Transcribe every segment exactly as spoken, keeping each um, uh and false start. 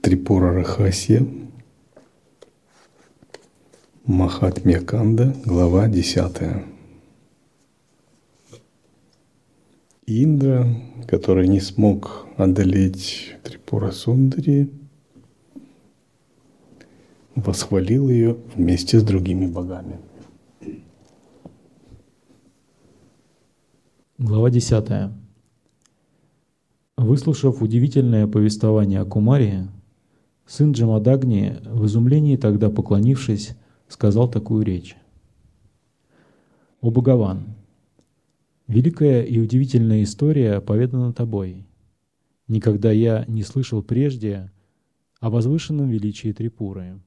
Трипура Рахасья, Махатмьяканда, глава десятая. Индра, который не смог одолеть Трипура Сундари, восхвалил ее вместе с другими богами. Глава десятая. Выслушав удивительное повествование о Кумаре, сын Джамадагни, в изумлении тогда поклонившись, сказал такую речь. «О Бхагаван! Великая и удивительная история поведана тобой. Никогда я не слышал прежде о возвышенном величии Трипуры.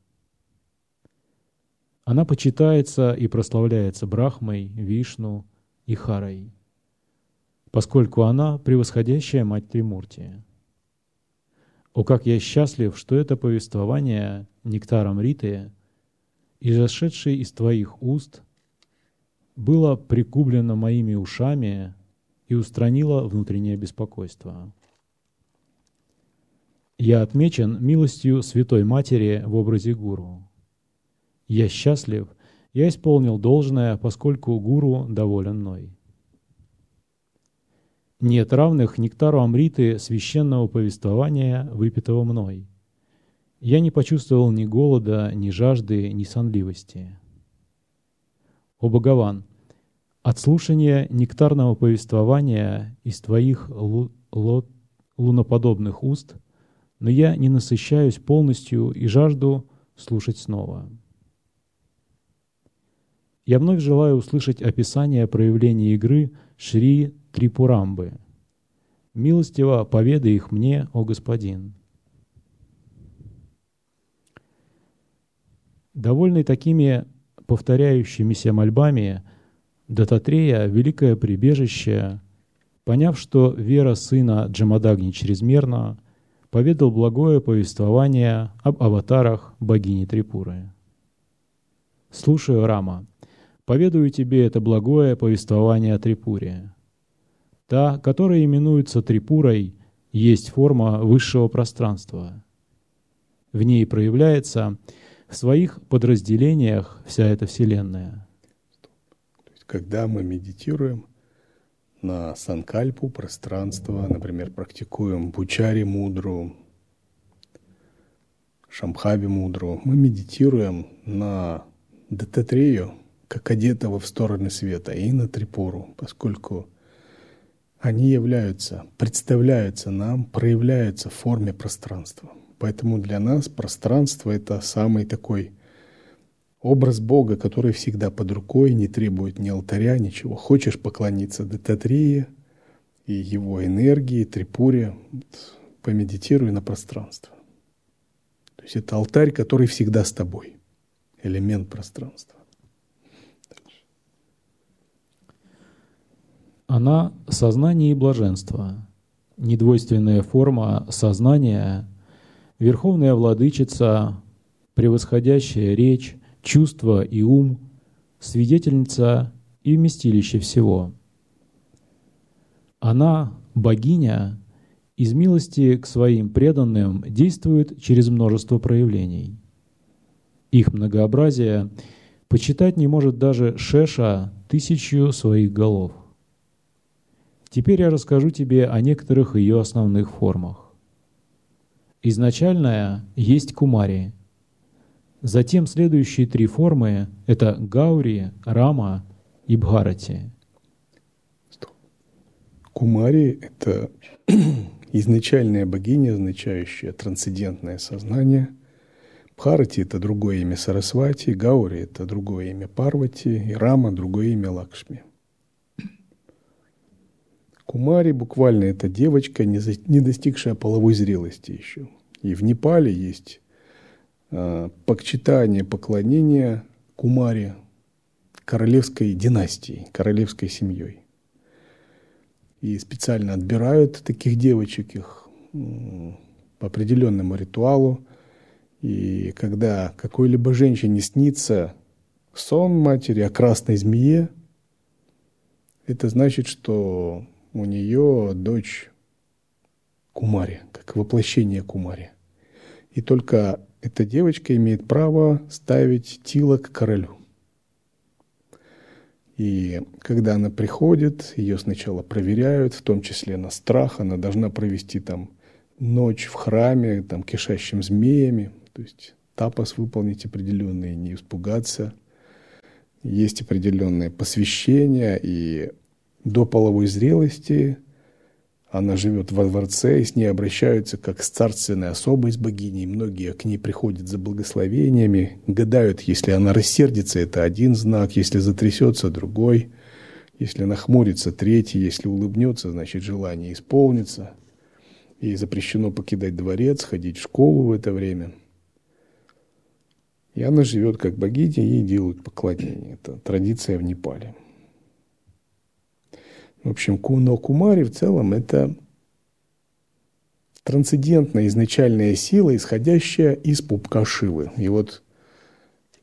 Она почитается и прославляется Брахмой, Вишну и Харой, поскольку она превосходящая мать Тримурти. О, как я счастлив, что это повествование нектаром Амриты, изошедшее из твоих уст, было пригублено моими ушами и устранило внутреннее беспокойство. Я отмечен милостью Святой Матери в образе Гуру. Я счастлив, я исполнил должное, поскольку Гуру доволен мной. Нет равных нектару Амриты священного повествования, выпитого мной. Я не почувствовал ни голода, ни жажды, ни сонливости. О Бхагаван, от слушания нектарного повествования из твоих лу- лу- луноподобных уст, но я не насыщаюсь полностью и жажду слушать снова. Я вновь желаю услышать описание проявления игры Шри Трипурамбы. Милостиво поведай их мне, о господин». Довольный такими повторяющимися мольбами, Даттатрея, великое прибежище, поняв, что вера сына Джамадагни чрезмерна, поведал благое повествование об аватарах богини Трипуры. «Слушаю, Рама, поведаю тебе это благое повествование о Трипуре. Та, которая именуется Трипурой, есть форма высшего пространства. В ней проявляется в своих подразделениях вся эта Вселенная». То есть, когда мы медитируем на санкальпу, пространство, например, практикуем бучари мудру, шамбхави мудру, мы медитируем на Даттатрею, как одетого в стороны света, и на Трипуру, поскольку они являются, представляются нам, проявляются в форме пространства. Поэтому для нас пространство — это самый такой образ Бога, который всегда под рукой, не требует ни алтаря, ничего. Хочешь поклониться Даттатрее и его энергии, Трипуре, вот, помедитируй на пространство. То есть это алтарь, который всегда с тобой, элемент пространства. Она — сознание и блаженство, недвойственная форма сознания, верховная владычица, превосходящая речь, чувство и ум, свидетельница и вместилище всего. Она, богиня, из милости к своим преданным действует через множество проявлений. Их многообразие почитать не может даже шеша тысячью своих голов. Теперь я расскажу тебе о некоторых ее основных формах. Изначальная есть Кумари. Затем следующие три формы — это Гаури, Рама и Бхарати. Стоп. Кумари — это изначальная богиня, означающая трансцендентное сознание. Бхарати — это другое имя Сарасвати, Гаури — это другое имя Парвати, и Рама — другое имя Лакшми. Кумари буквально это девочка, не достигшая половой зрелости еще. И в Непале есть почитание, поклонение Кумаре, королевской династии, королевской семьей. И специально отбирают таких девочек, их по определенному ритуалу. И когда какой-либо женщине снится сон матери о красной змее, это значит, что у нее дочь Кумари, как воплощение Кумари. И только эта девочка имеет право ставить тилок королю. И когда она приходит, ее сначала проверяют, в том числе на страх. Она должна провести там ночь в храме, там, кишащим змеями. То есть тапас выполнить определенный, не испугаться. Есть определенное посвящение, и до половой зрелости она живет во дворце, и с ней обращаются как с царственной особой, с богиней. Многие к ней приходят за благословениями, гадают, если она рассердится, это один знак, если затрясется, другой, если нахмурится, третий, если улыбнется, значит, желание исполнится. Ей запрещено покидать дворец, ходить в школу в это время. И она живет как богиня, ей делают поклонение. Это традиция в Непале. В общем, но Кумари в целом это трансцендентная изначальная сила, исходящая из пупка Шивы. И вот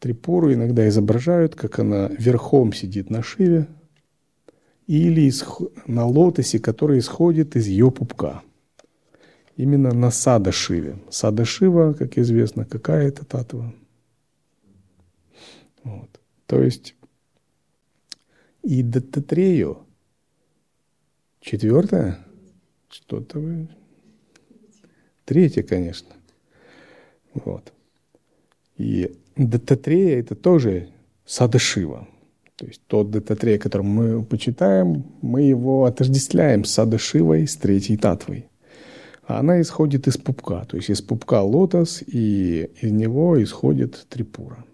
Трипуру иногда изображают, как она верхом сидит на Шиве или на лотосе, который исходит из ее пупка. Именно на Сада-шиве. Сада-шива, как известно, какая это таттва. Вот. То есть и Даттатрею четвертое, что-то вы... Третье, конечно. Вот. И Даттатрея — это тоже Сада-шива. То есть тот Даттатрея, который мы почитаем, мы его отождествляем с Сада-шивой, с третьей таттвой. А она исходит из пупка. То есть из пупка лотос, и из него исходит трипура.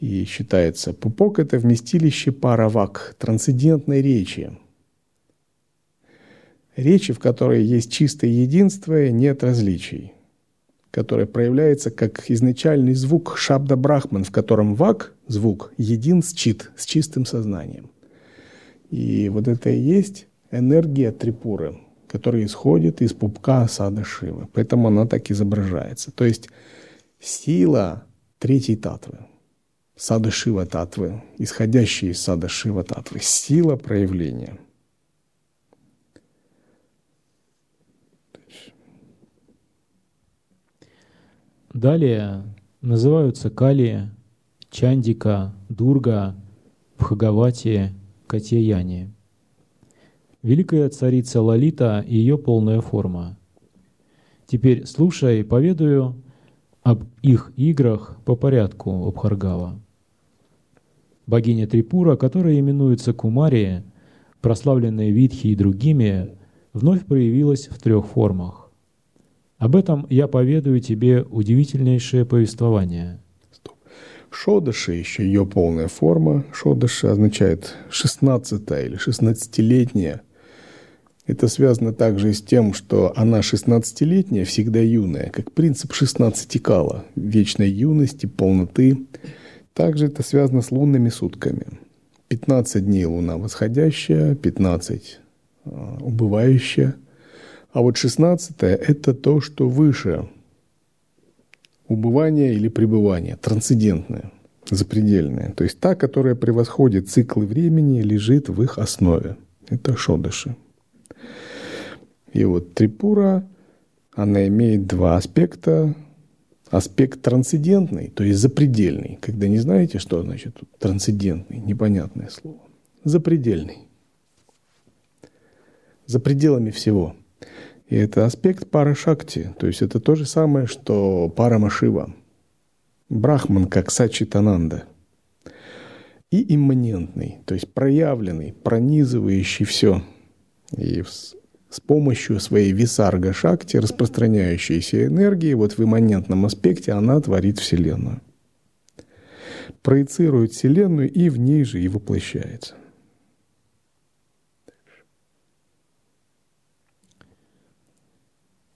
И считается, пупок — это вместилище паравак, трансцендентной речи. Речи, в которой есть чистое единство и нет различий, которое проявляется как изначальный звук шабда брахман, в котором вак, звук, един с чит, с чистым сознанием. И вот это и есть энергия трипуры, которая исходит из пупка Сада-шивы. Поэтому она так изображается. То есть сила третьей таттвы, Сада-шива-таттвы, исходящая из Сада-шива-таттвы, сила проявления. Далее называются Кали, Чандика, Дурга, Бхагавати, Катьяяни. Великая царица Лалита и ее полная форма. Теперь слушай и поведаю об их играх по порядку, о Бхаргава. Богиня Трипура, которая именуется Кумари, прославленная Видхи и другими, вновь проявилась в трех формах. Об этом я поведаю тебе удивительнейшее повествование. Стоп. Шодаши, еще ее полная форма. Шодаши означает шестнадцатая или шестнадцатилетняя. Это связано также с тем, что она шестнадцатилетняя, всегда юная, как принцип шестнадцати кала, вечной юности, полноты. Также это связано с лунными сутками. пятнадцать дней луна восходящая, пятнадцать убывающая. А вот шестнадцатое – это то, что выше убывания или пребывания, трансцендентное, запредельное. То есть та, которая превосходит циклы времени, лежит в их основе. Это шодаши. И вот трипура, она имеет два аспекта. Аспект трансцендентный, то есть запредельный. Когда не знаете, что значит трансцендентный, непонятное слово. Запредельный. За пределами всего. И это аспект пара-шакти, то есть это то же самое, что парама-шива, брахман как сачитананда, и имманентный, то есть проявленный, пронизывающий все, и с помощью своей висарга-шакти, распространяющейся энергии, вот в имманентном аспекте она творит Вселенную, проецирует Вселенную и в ней же и воплощается.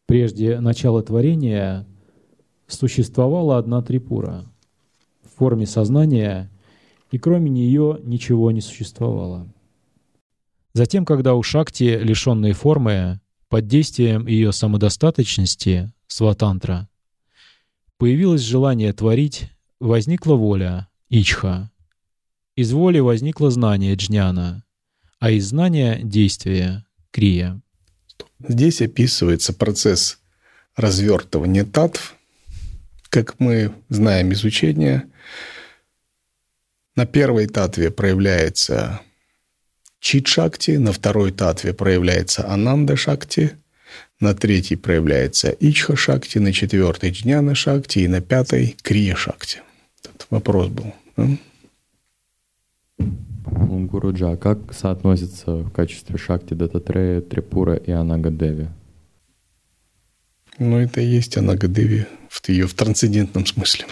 Прежде начала творения существовала одна трипура в форме сознания, и кроме нее ничего не существовало. Затем, когда у Шакти, лишенные формы, под действием ее самодостаточности, сватантра, появилось желание творить, возникла воля, ичха. Из воли возникло знание, джняна, а из знания — действие, крия. Здесь описывается процесс развертывания таттв. Как мы знаем из учения, на первой таттве проявляется чит-шакти, на второй таттве проявляется ананда-шакти, на третьей проявляется ичха-шакти, на четвертой джняна-шакти и на пятой крия-шакти. Этот вопрос был. Гуруджа, а как соотносятся в качестве шакти Даттатрея, Трипура и Анагадеви? Ну, это и есть Анагадеви в ее в трансцендентном смысле.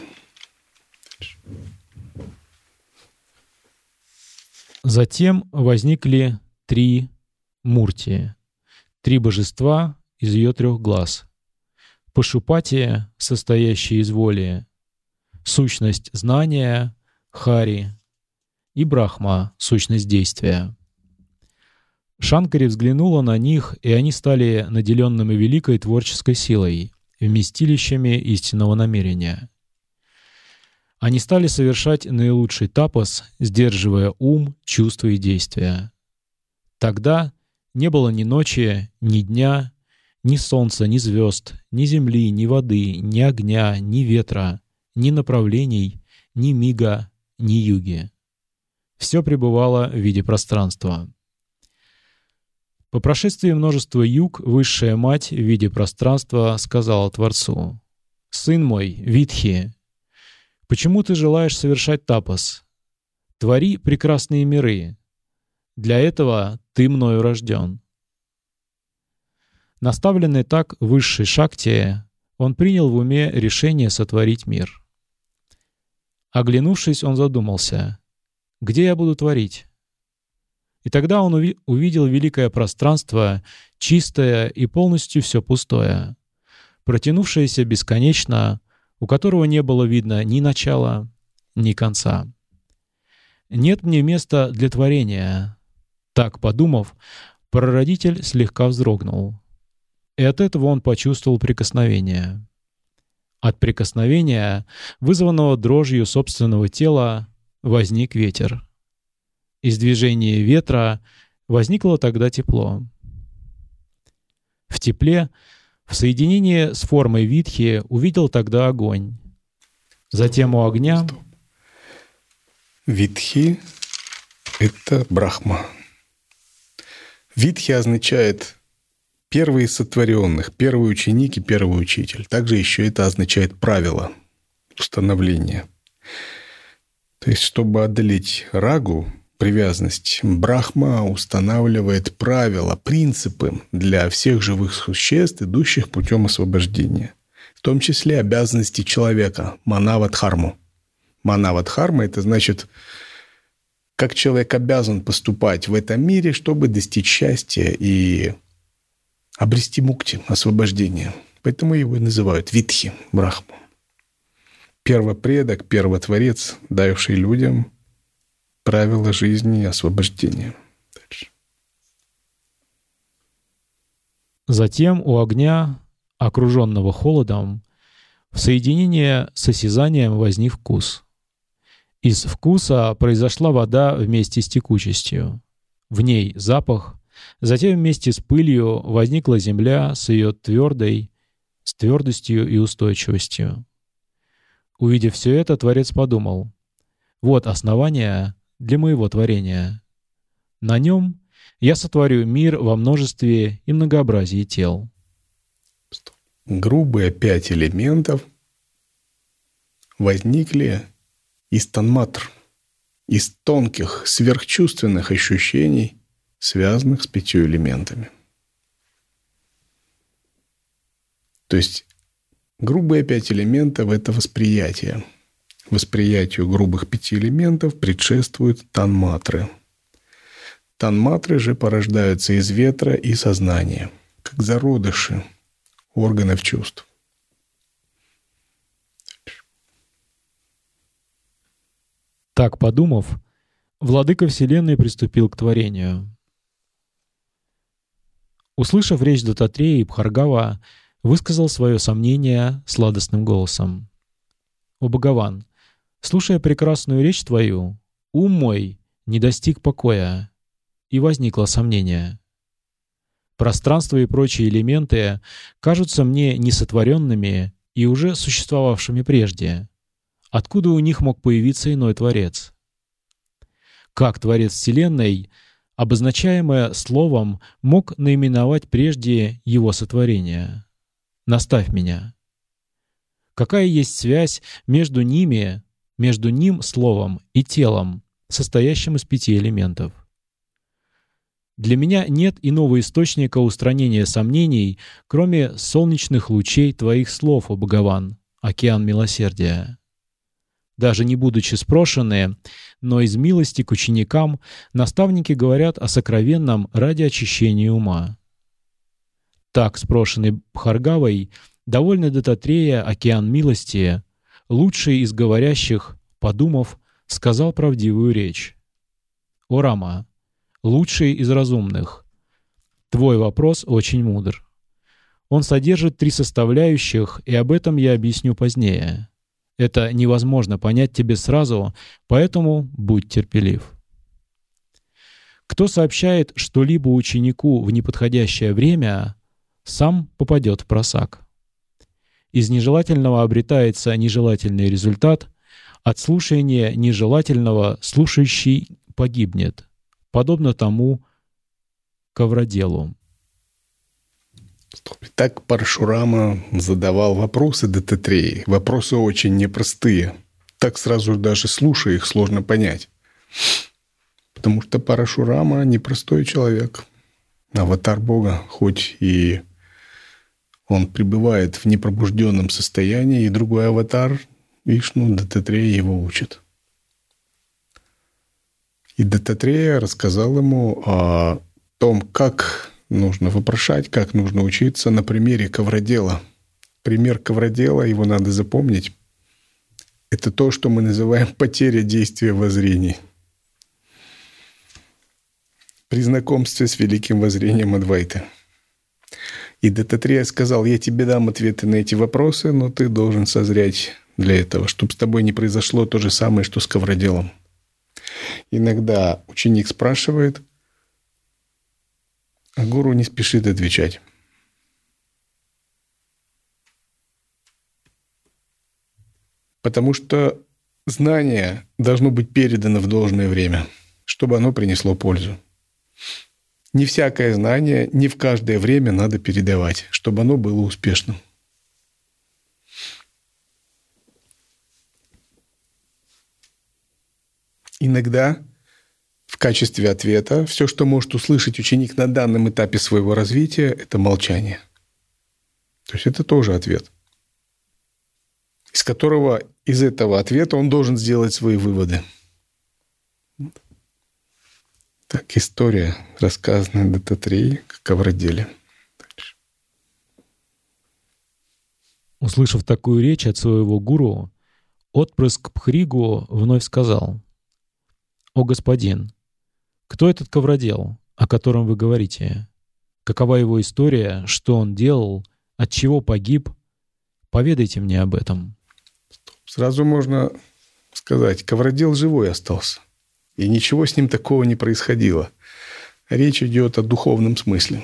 Затем возникли три мурти, три божества из ее трех глаз. Пашупати, состоящие из воли, сущность знания, Хари, и Брахма, сущность действия. Шанкари взглянула на них, и они стали наделенными великой творческой силой, вместилищами истинного намерения. Они стали совершать наилучший тапас, сдерживая ум, чувства и действия. Тогда не было ни ночи, ни дня, ни солнца, ни звезд, ни земли, ни воды, ни огня, ни ветра, ни направлений, ни мига, ни юги. Все пребывало в виде пространства. По прошествии множества юг Высшая Мать в виде пространства сказала Творцу: «Сын мой, Видхи, почему ты желаешь совершать тапас? Твори прекрасные миры. Для этого ты мною рожден». Наставленный так Высшей Шакти, он принял в уме решение сотворить мир. Оглянувшись, он задумался: где я буду творить? И тогда он уви- увидел великое пространство, чистое и полностью все пустое, протянувшееся бесконечно, у которого не было видно ни начала, ни конца. «Нет мне места для творения», — так подумав, прародитель слегка вздрогнул, и от этого он почувствовал прикосновение. От прикосновения, вызванного дрожью собственного тела, возник ветер. Из движения ветра возникло тогда тепло. В тепле, в соединении с формой Видхи, увидел тогда огонь. Затем у огня... Стоп. Видхи — это Брахма. Видхи означает первый из сотворенных, первый ученик и первый учитель. Также еще это означает правило, установление. То есть, чтобы одолеть рагу, привязанность, Брахма устанавливает правила, принципы для всех живых существ, идущих путем освобождения. В том числе обязанности человека, манавадхарму. Манавадхарма – это значит, как человек обязан поступать в этом мире, чтобы достичь счастья и обрести мукти, освобождение. Поэтому его и называют Видхи, Брахму. Первопредок, первотворец, дающий людям правила жизни и освобождения. Дальше. Затем у огня, окруженного холодом, в соединении с осязанием возник вкус. Из вкуса произошла вода вместе с текучестью. В ней запах, затем вместе с пылью возникла земля с ее твердой, с твердостью и устойчивостью. Увидев все это, Творец подумал: вот основание для моего творения. На нем я сотворю мир во множестве и многообразии тел. Грубые пять элементов возникли из танматр, из тонких, сверхчувственных ощущений, связанных с пятью элементами. То есть грубые пять элементов — это восприятие. Восприятию грубых пяти элементов предшествуют танматры. Танматры же порождаются из ветра и сознания, как зародыши органов чувств. Так подумав, владыка Вселенной приступил к творению. Услышав речь Даттатреи, Бхаргава высказал свое сомнение сладостным голосом. «О Бхагаван, слушая прекрасную речь твою, ум мой не достиг покоя, и возникло сомнение. Пространство и прочие элементы кажутся мне несотворенными и уже существовавшими прежде. Откуда у них мог появиться иной Творец? Как Творец Вселенной, обозначаемое словом, мог наименовать прежде его сотворение? Наставь меня. Какая есть связь между ними, между ним, словом, и телом, состоящим из пяти элементов? Для меня нет иного источника устранения сомнений, кроме солнечных лучей твоих слов, о Бхагаван, океан милосердия. Даже не будучи спрошенные, но из милости к ученикам наставники говорят о сокровенном ради очищения ума». Так, спрошенный Бхаргавой, довольный Даттатрея, океан милости, лучший из говорящих, подумав, сказал правдивую речь. «О Рама, лучший из разумных, твой вопрос очень мудр. Он содержит три составляющих, и об этом я объясню позднее. Это невозможно понять тебе сразу, поэтому будь терпелив. Кто сообщает что-либо ученику в неподходящее время, сам попадет в просак. Из нежелательного обретается нежелательный результат, от слушания нежелательного слушающий погибнет, подобно тому Ковроделу». Так Парашурама задавал вопросы Даттатреи. Вопросы очень непростые. Так сразу даже слушая их сложно понять. Потому что Парашурама непростой человек. Аватар Бога, хоть и он пребывает в непробужденном состоянии, и другой аватар, Вишну, Даттатрея его учит. И Даттатрея рассказал ему о том, как нужно вопрошать, как нужно учиться на примере Ковродела. Пример Ковродела, его надо запомнить, это то, что мы называем потеря действия воззрений. При знакомстве с великим воззрением Адвайты. И Даттатрея сказал: я тебе дам ответы на эти вопросы, но ты должен созреть для этого, чтобы с тобой не произошло то же самое, что с Ковроделом. Иногда ученик спрашивает, а гуру не спешит отвечать. Потому что знание должно быть передано в должное время, чтобы оно принесло пользу. Не всякое знание, не в каждое время надо передавать, чтобы оно было успешным. Иногда в качестве ответа все, что может услышать ученик на данном этапе своего развития, это молчание. То есть это тоже ответ, из которого, из этого ответа он должен сделать свои выводы. Так, история, рассказанная Даттатреей о Ковроделе. Услышав такую речь от своего гуру, отпрыск Пхригу вновь сказал: «О господин, кто этот Ковродел, о котором вы говорите? Какова его история, что он делал, от чего погиб? Поведайте мне об этом». Сразу можно сказать, Ковродел живой остался. И ничего с ним такого не происходило. Речь идет о духовном смысле.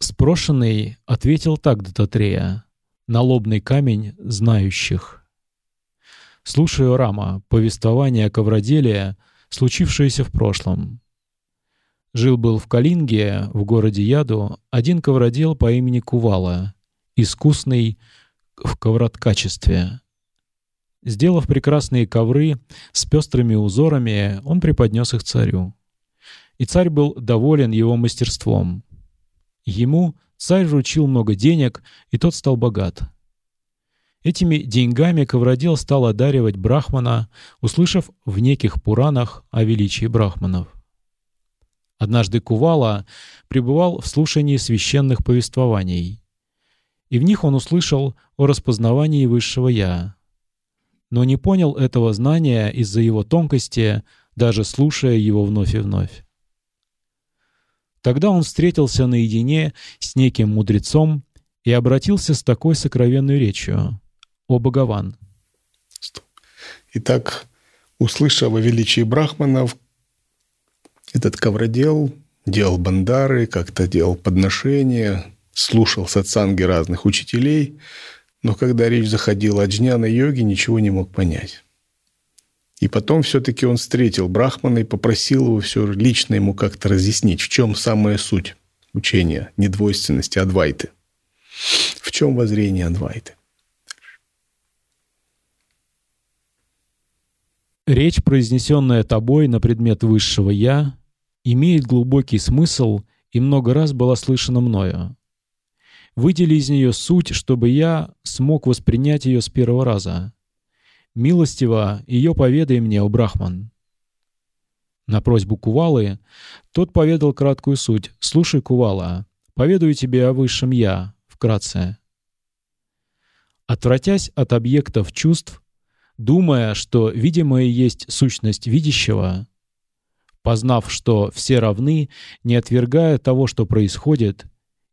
Спрошенный ответил так Даттатрея, налобный камень знающих. «Слушаю, Рама, повествование о Ковроделе, случившееся в прошлом. Жил-был в Калинге, в городе Яду, один Ковродел по имени Кувала, искусный в ковроткачестве. Сделав прекрасные ковры с пестрыми узорами, он преподнес их царю. И царь был доволен его мастерством. Ему царь вручил много денег, и тот стал богат. Этими деньгами Ковродел стал одаривать Брахмана, услышав в неких Пуранах о величии Брахманов. Однажды Кувала пребывал в слушании священных повествований. и в них он услышал о распознавании Высшего Я. Но не понял этого знания из-за его тонкости, даже слушая его вновь и вновь. Тогда он встретился наедине с неким мудрецом и обратился с такой сокровенной речью: «О Бхагаван!» Итак, услышав о величии брахманов, этот Ковродел делал бандары, как-то делал подношения, слушал сатсанги разных учителей, но когда речь заходила о джняна-йоге, ничего не мог понять. И потом все-таки он встретил брахмана и попросил его все лично ему как-то разъяснить, в чем самая суть учения недвойственности Адвайты, в чем воззрение Адвайты. Речь, произнесенная тобой на предмет Высшего Я, имеет глубокий смысл и много раз была слышана мною. Выдели из нее суть, чтобы я смог воспринять ее с первого раза. Милостиво ее поведай мне, о Брахман. На просьбу Кувалы тот поведал краткую суть. Слушай, Кувала, поведаю тебе о Высшем Я, вкратце. Отвратясь от объектов чувств, думая, что видимое есть сущность видящего, познав, что все равны, не отвергая того, что происходит,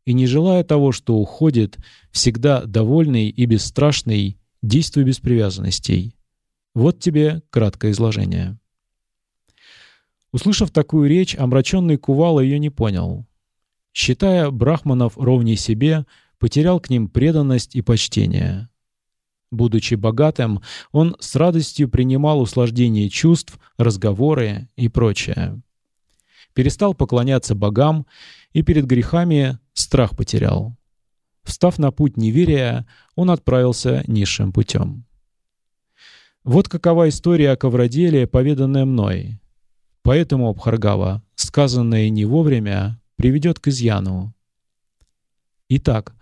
и не желая того, что уходит, всегда довольный и бесстрашный, действуй без привязанностей. Вот тебе краткое изложение. Услышав такую речь, омраченный Кувала ее не понял. Считая брахманов ровней себе, потерял к ним преданность и почтение. Будучи богатым, он с радостью принимал услаждение чувств, разговоры и прочее. Перестал поклоняться богам и перед грехами страх потерял. Встав на путь неверия, он отправился низшим путем. Вот какова история о Ковроделе, поведанная мной. Поэтому, Бхаргава, сказанное не вовремя приведет к изъяну. Итак,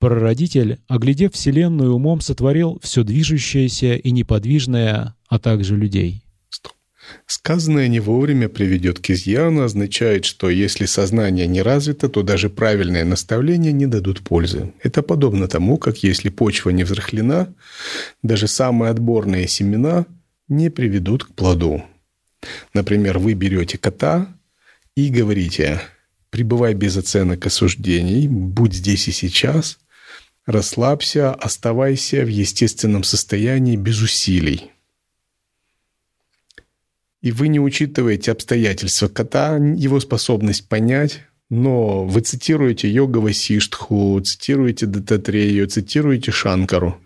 Прародитель, оглядев Вселенную умом, сотворил все движущееся и неподвижное, а также людей. Стоп. Сказанное не вовремя приведет к изъяну означает, что если сознание не развито, то даже правильные наставления не дадут пользы. Это подобно тому, как если почва не взрыхлена, даже самые отборные семена не приведут к плоду. Например, вы берете кота и говорите: «Пребывай без оценок и суждений, будь здесь и сейчас». Расслабься, оставайся в естественном состоянии без усилий. И вы не учитываете обстоятельства кота, его способность понять, но вы цитируете Йога Васиштху, цитируете Даттатрею, цитируете Шанкару.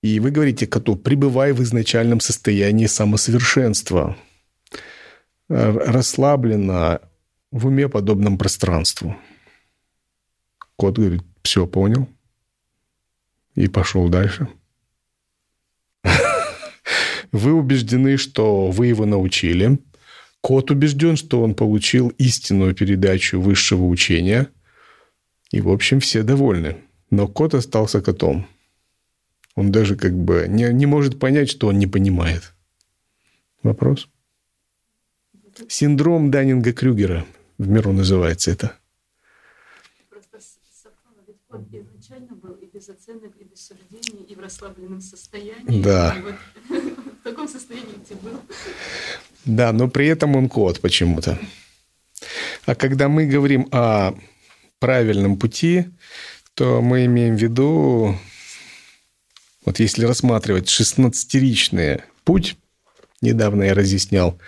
И вы говорите коту: «Пребывай в изначальном состоянии самосовершенства. Расслабленно, в уме подобном пространству». Кот говорит: «Все, понял». И пошел дальше. Вы убеждены, что вы его научили. Кот убежден, что он получил истинную передачу высшего учения. И, в общем, все довольны. Но кот остался котом. Он даже как бы не, не может понять, что он не понимает. Вопрос? Синдром Даннинга-Крюгера в миру называется это. Он изначально был и без оценок, и без суждений, и в расслабленном состоянии. Да. Вот, в таком состоянии, где был. Да, но при этом он кот почему-то. А когда мы говорим о правильном пути, то мы имеем в виду, вот если рассматривать шестнадцатиричный путь, недавно я разъяснял,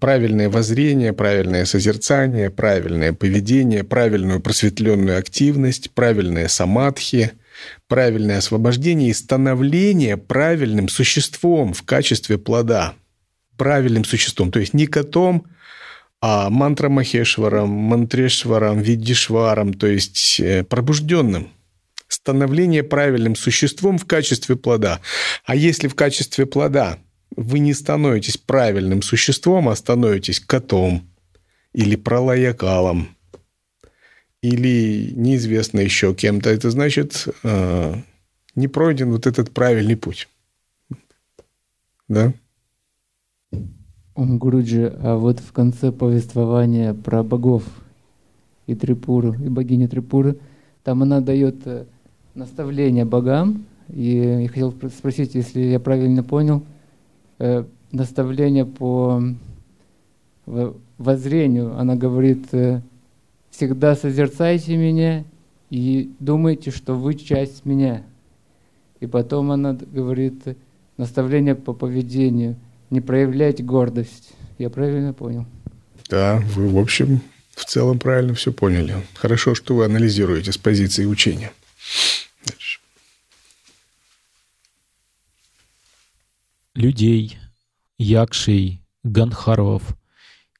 правильное воззрение, правильное созерцание, правильное поведение, правильную просветленную активность, правильное самадхи, правильное освобождение и становление правильным существом в качестве плода. Правильным существом. То есть не котом, а мантра-махешваром, мантрешваром, видишваром, то есть пробужденным. Становление правильным существом в качестве плода. А если в качестве плода вы не становитесь правильным существом, а становитесь котом или пралаякалом, или неизвестно еще кем-то, это значит, э, не пройден вот этот правильный путь. Да? Ом Гуруджи, а вот в конце повествования про богов и Трипуру, и богиня Трипуры. Там она дает наставление богам. И я хотел спросить, если я правильно понял, наставление по воззрению. Она говорит: всегда созерцайте меня и думайте, что вы часть меня. И потом она говорит наставление по поведению. Не проявлять гордость. Я правильно понял? Да, вы, в общем, в целом правильно все поняли. Хорошо, что вы анализируете с позиции учения. Дальше. Людей, якшей, ганхарвов,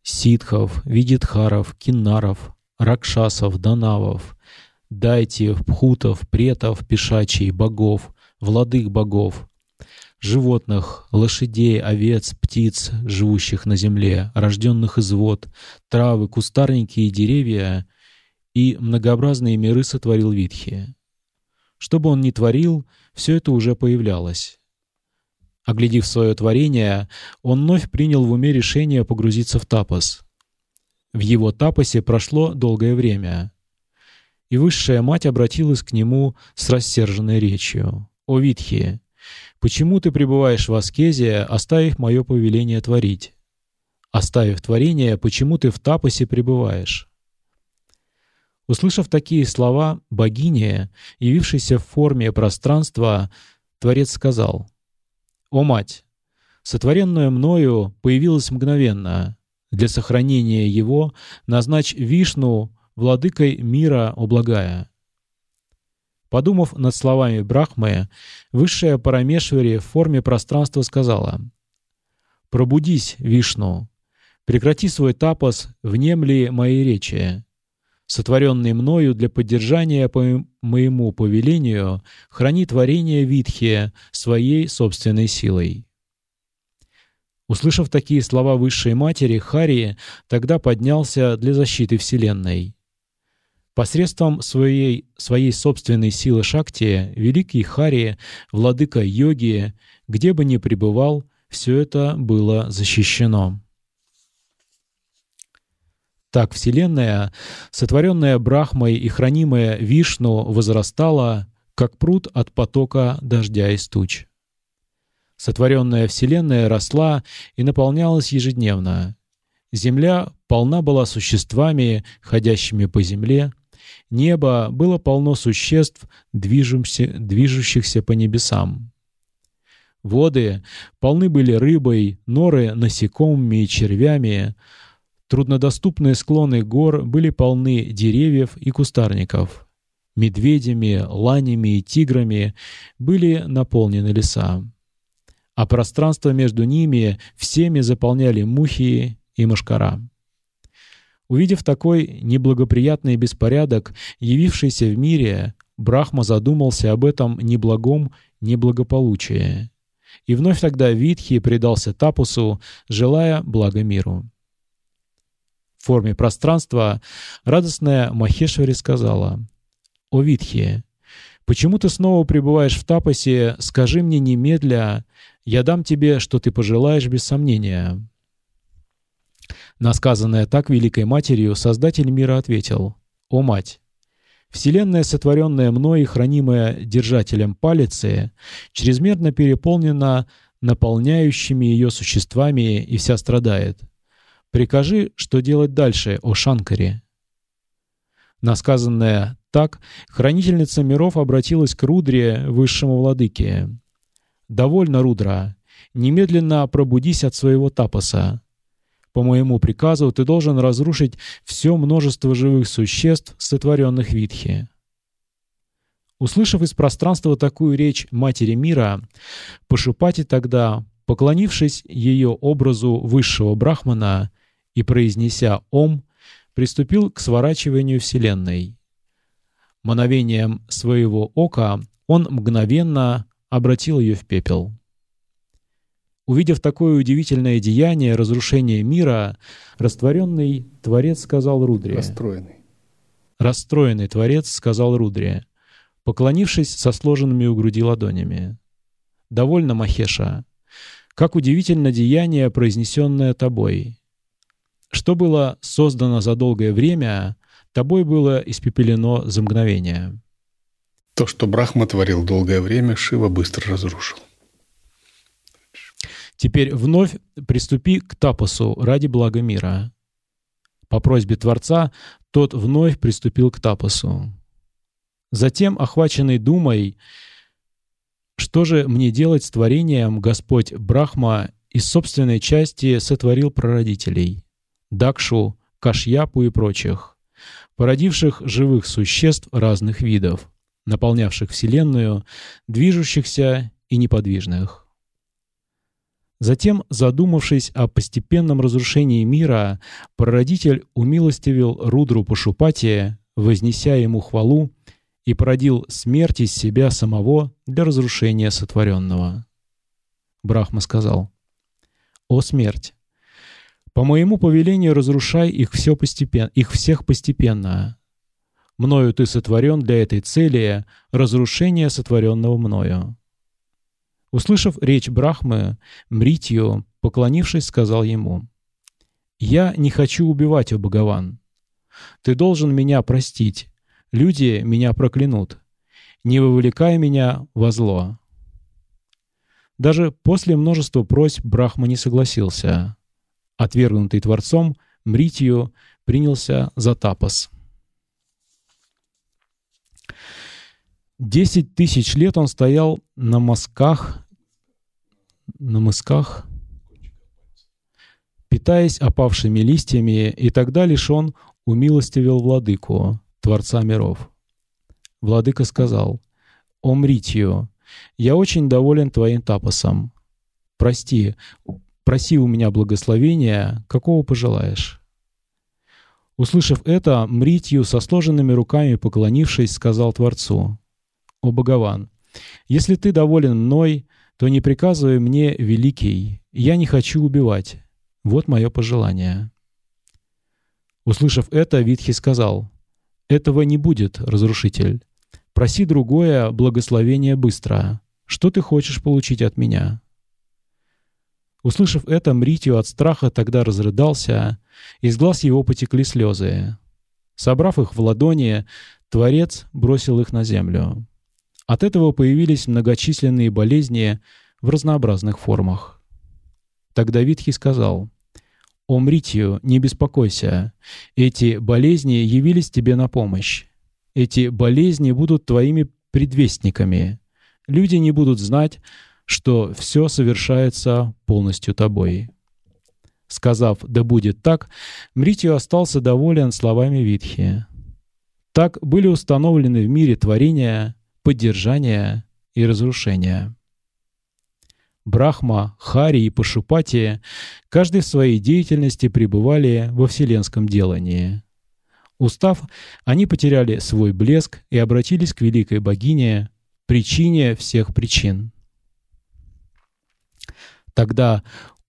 ситхов, видитхаров, киннаров, ракшасов, данавов, дайтиев, пхутов, претов, пешачей, богов, владык богов, животных, лошадей, овец, птиц, живущих на земле, рожденных из вод, травы, кустарники и деревья, и многообразные миры сотворил Видхи. Что бы он ни творил, все это уже появлялось. Оглядев свое творение, он вновь принял в уме решение погрузиться в тапас. В его тапасе прошло долгое время, и Высшая Мать обратилась к нему с рассерженной речью. «О Видхи! Почему ты пребываешь в аскезе, оставив мое повеление творить? Оставив творение, почему ты в тапасе пребываешь?» Услышав такие слова богини, явившейся в форме пространства, Творец сказал: «О мать, сотворенное мною появилось мгновенно. Для сохранения его назначь Вишну владыкой мира, о благая». Подумав над словами Брахмы, Высшая Парамешвари в форме пространства сказала: «Пробудись, Вишну, прекрати свой тапас, внемли моей речи. Сотворенный мною для поддержания по моему повелению, храни творение Видхи своей собственной силой». Услышав такие слова Высшей Матери, Хари тогда поднялся для защиты Вселенной. Посредством своей, своей собственной силы Шакти, великий Хари, владыка йоги, где бы ни пребывал, все это было защищено. Так Вселенная, сотворенная Брахмой и хранимая Вишну, возрастала, как пруд от потока дождя из туч. Сотворенная Вселенная росла и наполнялась ежедневно. Земля полна была существами, ходящими по земле. Небо было полно существ, движущихся по небесам. Воды полны были рыбой, норы — насекомыми и червями. Труднодоступные склоны гор были полны деревьев и кустарников. Медведями, ланями и тиграми были наполнены леса. А пространство между ними всеми заполняли мухи и мошкара. Увидев такой неблагоприятный беспорядок, явившийся в мире, Брахма задумался об этом неблагом неблагополучии. И вновь тогда Видхи предался тапасу, желая блага миру. В форме пространства радостная Махешвари сказала: «О Видхи, почему ты снова пребываешь в тапасе? Скажи мне немедля, я дам тебе, что ты пожелаешь, без сомнения». На сказанное так Великой Матерью Создатель мира ответил: «О Мать! Вселенная, сотворенная мной и хранимая держателем палицы, чрезмерно переполнена наполняющими ее существами и вся страдает. Прикажи, что делать дальше, о Шанкари!» На сказанное так Хранительница миров обратилась к Рудре, Высшему Владыке: «Довольно, Рудра! Немедленно пробудись от своего тапаса. По моему приказу ты должен разрушить все множество живых существ, сотворенных Видхи». Услышав из пространства такую речь Матери мира, Пашупати тогда, поклонившись ее образу Высшего Брахмана и произнеся «Ом», приступил к сворачиванию Вселенной. Мановением своего ока он мгновенно обратил ее в пепел. Увидев такое удивительное деяние разрушения мира, растворенный Творец сказал Рудре. Расстроенный. Расстроенный Творец сказал Рудре, поклонившись со сложенными у груди ладонями: «Довольно, Махеша, как удивительно деяние, произнесенное тобой. Что было создано за долгое время, тобой было испепелено за мгновение. То, что Брахма творил долгое время, Шива быстро разрушил. Теперь вновь приступи к тапасу ради блага мира. По просьбе Творца тот вновь приступил к тапасу. Затем, охваченный думой, что же мне делать с творением, Господь Брахма из собственной части сотворил прародителей, Дакшу, Кашьяпу и прочих, породивших живых существ разных видов, наполнявших Вселенную, движущихся и неподвижных. Затем, задумавшись о постепенном разрушении мира, прародитель умилостивил Рудру Пашупати, вознеся ему хвалу, и породил смерть из себя самого для разрушения сотворенного. Брахма сказал: «О смерть! По моему повелению разрушай их, все постепенно, их всех постепенно. Мною ты сотворен для этой цели — разрушение сотворенного мною». Услышав речь Брахмы, Мритью, поклонившись, сказал ему: «Я не хочу убивать, о Бхагаван. Ты должен меня простить. Люди меня проклянут. Не вовлекай меня во зло». Даже после множества просьб Брахма не согласился. Отвергнутый Творцом, Мритью принялся за тапас. Десять тысяч лет он стоял на мозгах, на мозгах, питаясь опавшими листьями, и тогда лишь он умилостивил владыку, Творца миров. Владыка сказал: «О Мритью, я очень доволен твоим тапасом. Прости, проси у меня благословения, какого пожелаешь». Услышав это, Мритью, со сложенными руками поклонившись, сказал Творцу: «О Бхагаван, если ты доволен мной, то не приказывай мне, великий, я не хочу убивать. Вот мое пожелание». Услышав это, Видхи сказал: «Этого не будет, разрушитель. Проси другое благословение быстро. Что ты хочешь получить от меня?» Услышав это, Мритью от страха тогда разрыдался, из глаз его потекли слезы. Собрав их в ладони, Творец бросил их на землю. От этого появились многочисленные болезни в разнообразных формах. Тогда Видхи сказал: «О Мритью, не беспокойся, эти болезни явились тебе на помощь. Эти болезни будут твоими предвестниками. Люди не будут знать, что все совершается полностью тобой». Сказав «да будет так», Мритью остался доволен словами Видхи. Так были установлены в мире творения, поддержания и разрушения. Брахма, Хари и Пашупати каждый в своей деятельности пребывали во вселенском делании. Устав, они потеряли свой блеск и обратились к великой богине, причине всех причин. Тогда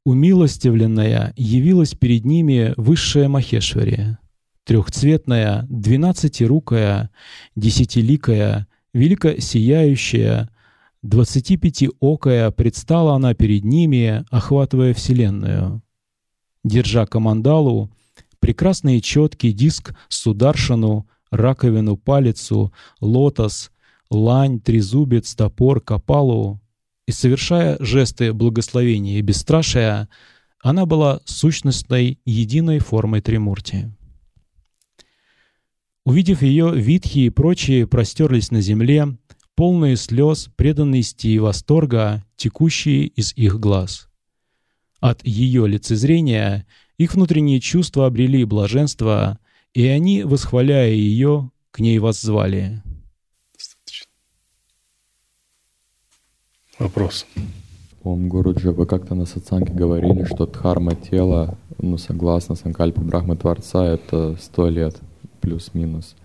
умилостивленная явилась перед ними высшая Махешвари, трехцветная, двенадцатирукая, десятиликая, велико сияющая, двадцатипятиокая предстала она перед ними, охватывая Вселенную. Держа камандалу, прекрасный и четкий диск, сударшину, раковину, палицу, лотос, лань, трезубец, топор, копалу, и совершая жесты благословения и бесстрашия, она была сущностной единой формой Тримурти. Увидев ее, Видхи и прочие простерлись на земле, полные слез, преданности и восторга, текущие из их глаз. От ее лицезрения их внутренние чувства обрели блаженство, и они, восхваляя ее, к ней воззвали. Достаточно. Вопрос. Ом Гуруджи, вы как-то на сатсанге говорили, что дхарма тела, ну, согласно Санкальпе Брахмы Творца, это сто лет плюс-минус.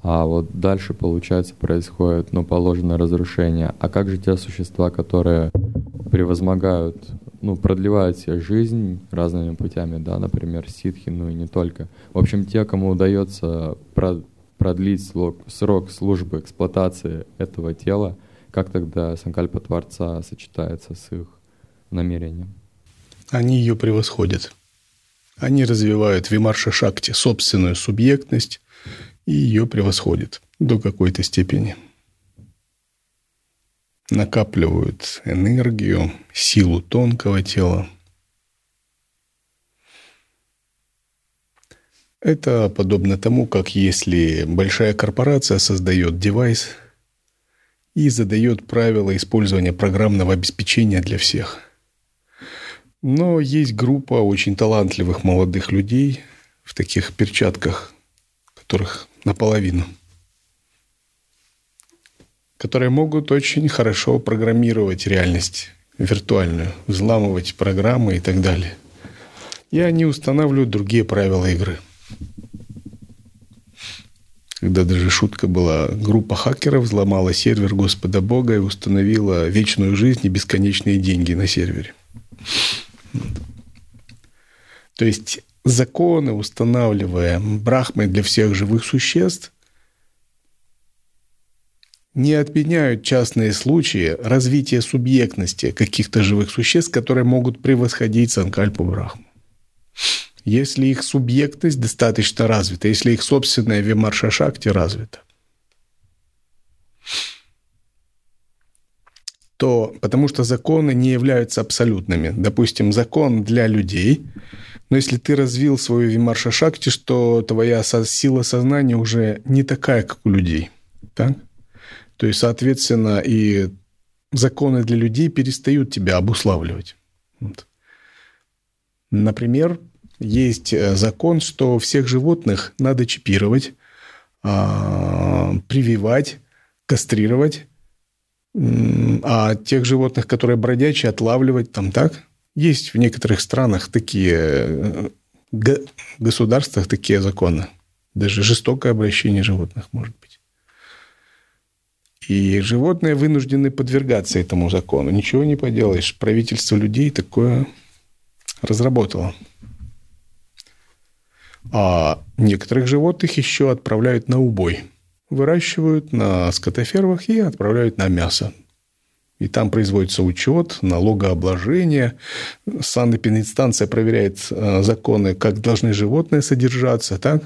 А вот дальше, получается, происходит, ну, положенное разрушение. А как же те существа, которые превозмогают, ну, продлевают себе жизнь разными путями, да, например, ситхи, ну и не только. В общем, те, кому удается продлить срок службы эксплуатации этого тела, как тогда Санкальпа Творца сочетается с их намерением? Они ее превосходят. Они развивают вимарша-шакти, собственную субъектность, и ее превосходит до какой-то степени. Накапливают энергию, силу тонкого тела. Это подобно тому, как если большая корпорация создает девайс и задает правила использования программного обеспечения для всех. Но есть группа очень талантливых молодых людей в таких перчатках, которых наполовину, которые могут очень хорошо программировать реальность виртуальную, взламывать программы и так далее. И они устанавливают другие правила игры. Когда даже шутка была, группа хакеров взломала сервер Господа Бога и установила вечную жизнь и бесконечные деньги на сервере. То есть законы, устанавливая брахмы для всех живых существ, не отменяют частные случаи развития субъектности каких-то живых существ, которые могут превосходить санкальпу брахму. Если их субъектность достаточно развита, если их собственная вимарша-шакти развита, то потому что законы не являются абсолютными. Допустим, закон для людей, но если ты развил свою вимарша-шакти, что твоя сила сознания уже не такая, как у людей. Так? То есть, соответственно, и законы для людей перестают тебя обуславливать. Вот. Например, есть закон, что всех животных надо чипировать, прививать, кастрировать, а тех животных, которые бродячие, отлавливать там так. Есть в некоторых странах такие, государствах такие законы. Даже жестокое обращение животных может быть. И животные вынуждены подвергаться этому закону. Ничего не поделаешь. Правительство людей такое разработало. А некоторых животных еще отправляют на убой. Выращивают на скотофермах и отправляют на мясо. И там производится учет, налогообложение. Санэпидстанция проверяет законы, как должны животные содержаться, так?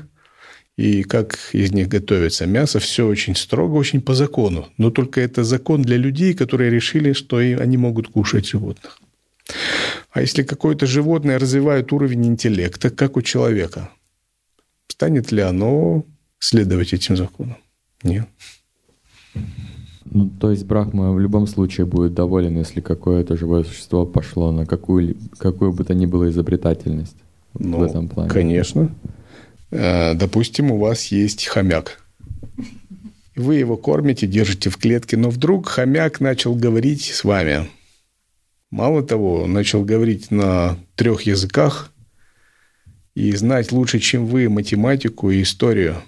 И как из них готовится мясо. Все очень строго, очень по закону. Но только это закон для людей, которые решили, что они могут кушать животных. А если какое-то животное развивает уровень интеллекта, как у человека, станет ли оно следовать этим законам? Нет. Ну, то есть Брахма в любом случае будет доволен, если какое-то живое существо пошло на какую, какую бы то ни было изобретательность ну, в этом плане. Конечно. Допустим, у вас есть хомяк. Вы его кормите, держите в клетке, но вдруг хомяк начал говорить с вами. Мало того, он начал говорить на трех языках и знать лучше, чем вы, математику и историю,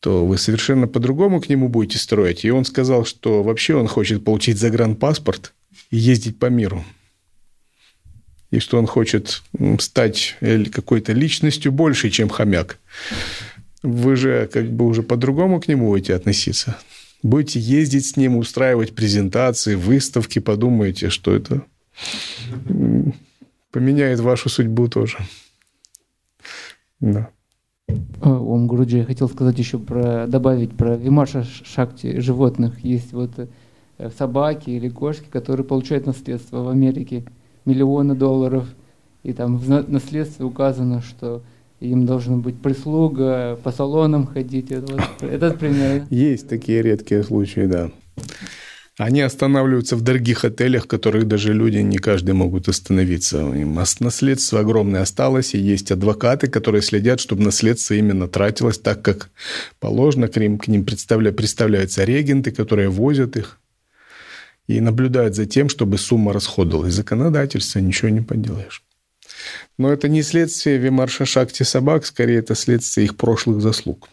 то вы совершенно по-другому к нему будете строить. И он сказал, что вообще он хочет получить загранпаспорт и ездить по миру. И что он хочет стать какой-то личностью больше, чем хомяк. Вы же как бы уже по-другому к нему будете относиться. Будете ездить с ним, устраивать презентации, выставки, подумайте, что это поменяет вашу судьбу тоже. Да. Ом Гуруджи, я хотел сказать еще про добавить про вимарша-шакти животных. Есть вот собаки или кошки, которые получают наследство в Америке. Миллионы долларов. И там в наследстве указано, что им должна быть прислуга, по салонам ходить. Это вот, этот пример. Есть такие редкие случаи, да. Они останавливаются в дорогих отелях, в которых даже люди не каждый могут остановиться. Им наследство огромное осталось, и есть адвокаты, которые следят, чтобы наследство именно тратилось так, как положено. К ним, к ним представля... представляются регенты, которые возят их и наблюдают за тем, чтобы сумма расходовалась. Законодательство, ничего не поделаешь. Но это не следствие вимарша-шакти собак, скорее это следствие их прошлых заслуг.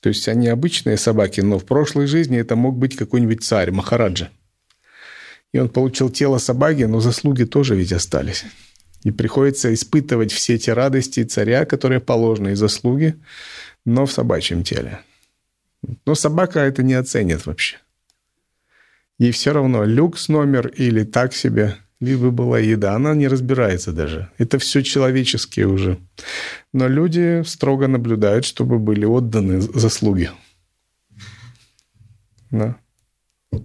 То есть они обычные собаки, но в прошлой жизни это мог быть какой-нибудь царь, махараджа. И он получил тело собаки, но заслуги тоже ведь остались. И приходится испытывать все те радости царя, которые положены, и заслуги, но в собачьем теле. Но собака это не оценит вообще. Ей все равно люкс номер или так себе. либо была еда. Она не разбирается даже. Это все человеческие уже. Но люди строго наблюдают, чтобы были отданы заслуги. Да.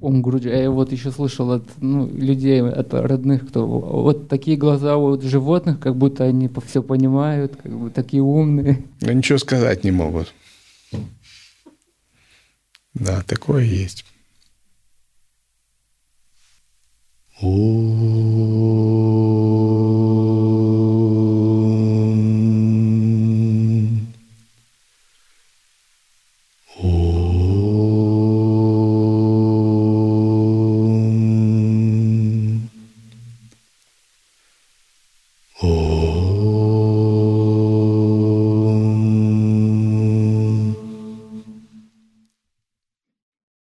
Ум грудью. Я вот еще слышал от ну, людей, от родных, кто вот такие глаза у животных, как будто они все понимают, как бы такие умные. Но ничего сказать не могут. Да, такое есть. О.